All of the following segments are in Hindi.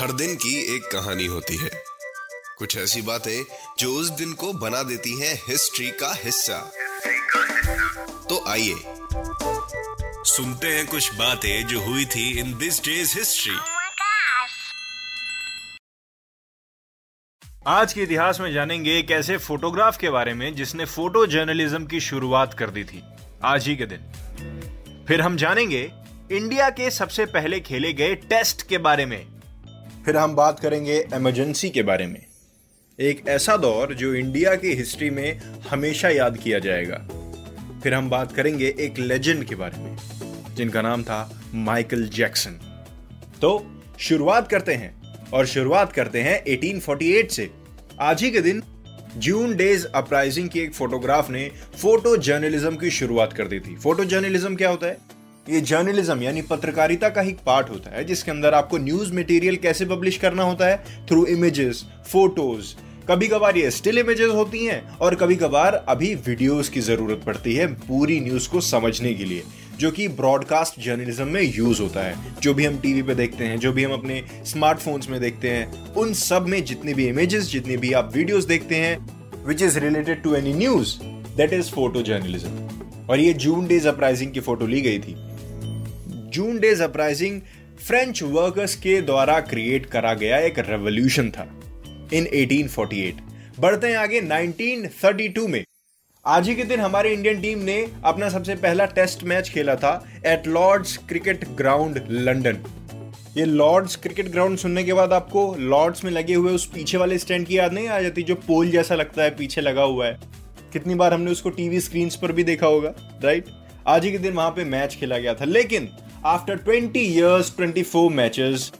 हर दिन की एक कहानी होती है, कुछ ऐसी बातें जो उस दिन को बना देती हैं हिस्ट्री का हिस्सा। तो आइए सुनते हैं कुछ बातें जो हुई थी इन दिस डेज हिस्ट्री। आज के इतिहास में जानेंगे एक ऐसे फोटोग्राफ के बारे में जिसने फोटो जर्नलिज्म की शुरुआत कर दी थी आज ही के दिन। फिर हम जानेंगे इंडिया के सबसे पहले खेले गए टेस्ट के बारे में। फिर हम बात करेंगे इमरजेंसी के बारे में, एक ऐसा दौर जो इंडिया की हिस्ट्री में हमेशा याद किया जाएगा। फिर हम बात करेंगे एक लेजेंड के बारे में जिनका नाम था माइकल जैक्सन। तो शुरुआत करते हैं, और शुरुआत करते हैं 1848 से। आज ही के दिन जून डेज अपराइजिंग की एक फोटोग्राफ ने फोटो जर्नलिज्म की शुरुआत कर दी थी। फोटो जर्नलिज्म क्या होता है? ये जर्नलिज्म यानी पत्रकारिता का ही पार्ट होता है जिसके अंदर आपको न्यूज मटेरियल कैसे पब्लिश करना होता है, थ्रू इमेजेस, फोटोज। कभी कभार ये स्टिल इमेजेस होती हैं और कभी कभार अभी वीडियोस की जरूरत पड़ती है पूरी न्यूज को समझने के लिए, जो कि ब्रॉडकास्ट जर्नलिज्म में यूज होता है। जो भी हम टीवी पे देखते हैं, जो भी हम अपने स्मार्टफोन्स में देखते हैं, उन सब में जितनी भी इमेजेस, जितनी भी आप वीडियोस देखते हैं which is related to any news, that is photo journalism. और ये जून डेज अपराइजिंग की फोटो ली गई थी। June days uprising French workers के द्वारा क्रिएट करा गया एक रेवोल्यूशन था इन 1848। बढ़ते हैं आगे 1932 में। आज ही के दिन हमारी इंडियन टीम ने अपना सबसे पहला टेस्ट मैच खेला था at Lord's cricket ground London. ये लॉर्ड्स क्रिकेट ग्राउंड सुनने के बाद आपको लॉर्ड्स में लगे हुए उस पीछे वाले स्टैंड की याद नहीं आ जाती जो पोल जैसा लगता है, पीछे लगा हुआ है? कितनी बार हमने उसको टीवी स्क्रीन्स पर भी देखा होगा, राइट? आज ही के दिन वहां पे मैच खेला गया था, लेकिन आफ्टर 20 years, 24 मैचेस,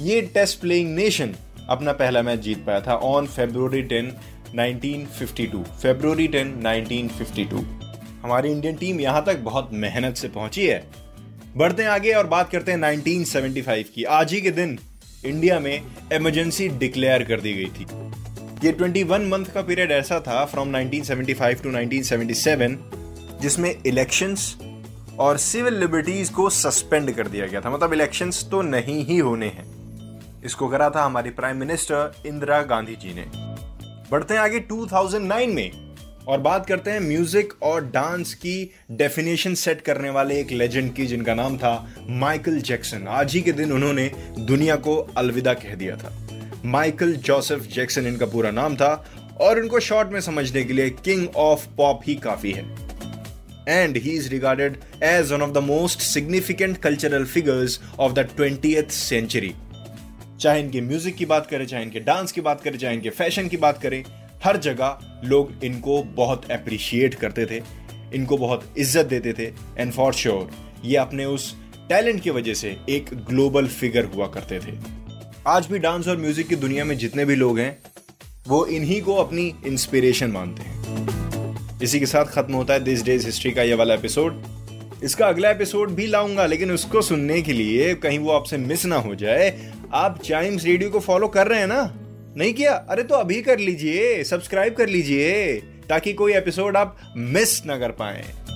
ये टेस्ट प्लेइंग नेशन अपना पहला मैच जीत पाया था ऑन फरवरी 10, 1952। हमारी इंडियन टीम यहां तक बहुत मेहनत से पहुंची है। बढ़ते हैं आगे और बात करते हैं 1975 की। आज ही के दिन इंडिया में इमरजेंसी डिक्लेयर कर दी गई थी। ये 21 मंथ का पीरियड ऐसा था फ्रॉम 1975 टू 1977 जिसमें इलेक्शंस और सिविल लिबर्टीज को सस्पेंड कर दिया गया था। मतलब इलेक्शंस तो नहीं ही होने हैं। इसको करा था हमारी प्राइम मिनिस्टर इंदिरा गांधी जी ने। बढ़ते हैं आगे 2009 में और बात करते हैं म्यूजिक और डांस की डेफिनेशन सेट करने वाले एक लेजेंड की जिनका नाम था माइकल जैक्सन। आज ही के दिन उन्होंने दुनिया को अलविदा कह दिया था। माइकल जोसेफ जैक्सन इनका पूरा नाम था और इनको शॉर्ट में समझने के लिए किंग ऑफ पॉप ही काफी है। And he is regarded as one of the most significant cultural figures of the 20th century. चाहे इनके म्यूजिक की बात करें, चाहे इनके डांस की बात करें, चाहे इनके फैशन की बात करें, हर जगह लोग इनको बहुत अप्रिशिएट करते थे, इनको बहुत इज्जत देते थे। एंड फॉर श्योर ये अपने उस टैलेंट की वजह से एक ग्लोबल फिगर हुआ करते थे। आज भी डांस और म्यूजिक की दुनिया में जितने भी लोग हैं वो इन्हीं को अपनी इंस्पिरेशन मानते हैं। इसी के साथ खत्म होता है दिस डेज हिस्ट्री का ये वाला एपिसोड। इसका अगला एपिसोड भी लाऊंगा, लेकिन उसको सुनने के लिए कहीं वो आपसे मिस ना हो जाए। आप चाइम्स रेडियो को फॉलो कर रहे हैं ना? नहीं किया? अरे तो अभी कर लीजिए, सब्सक्राइब कर लीजिए ताकि कोई एपिसोड आप मिस ना कर पाए।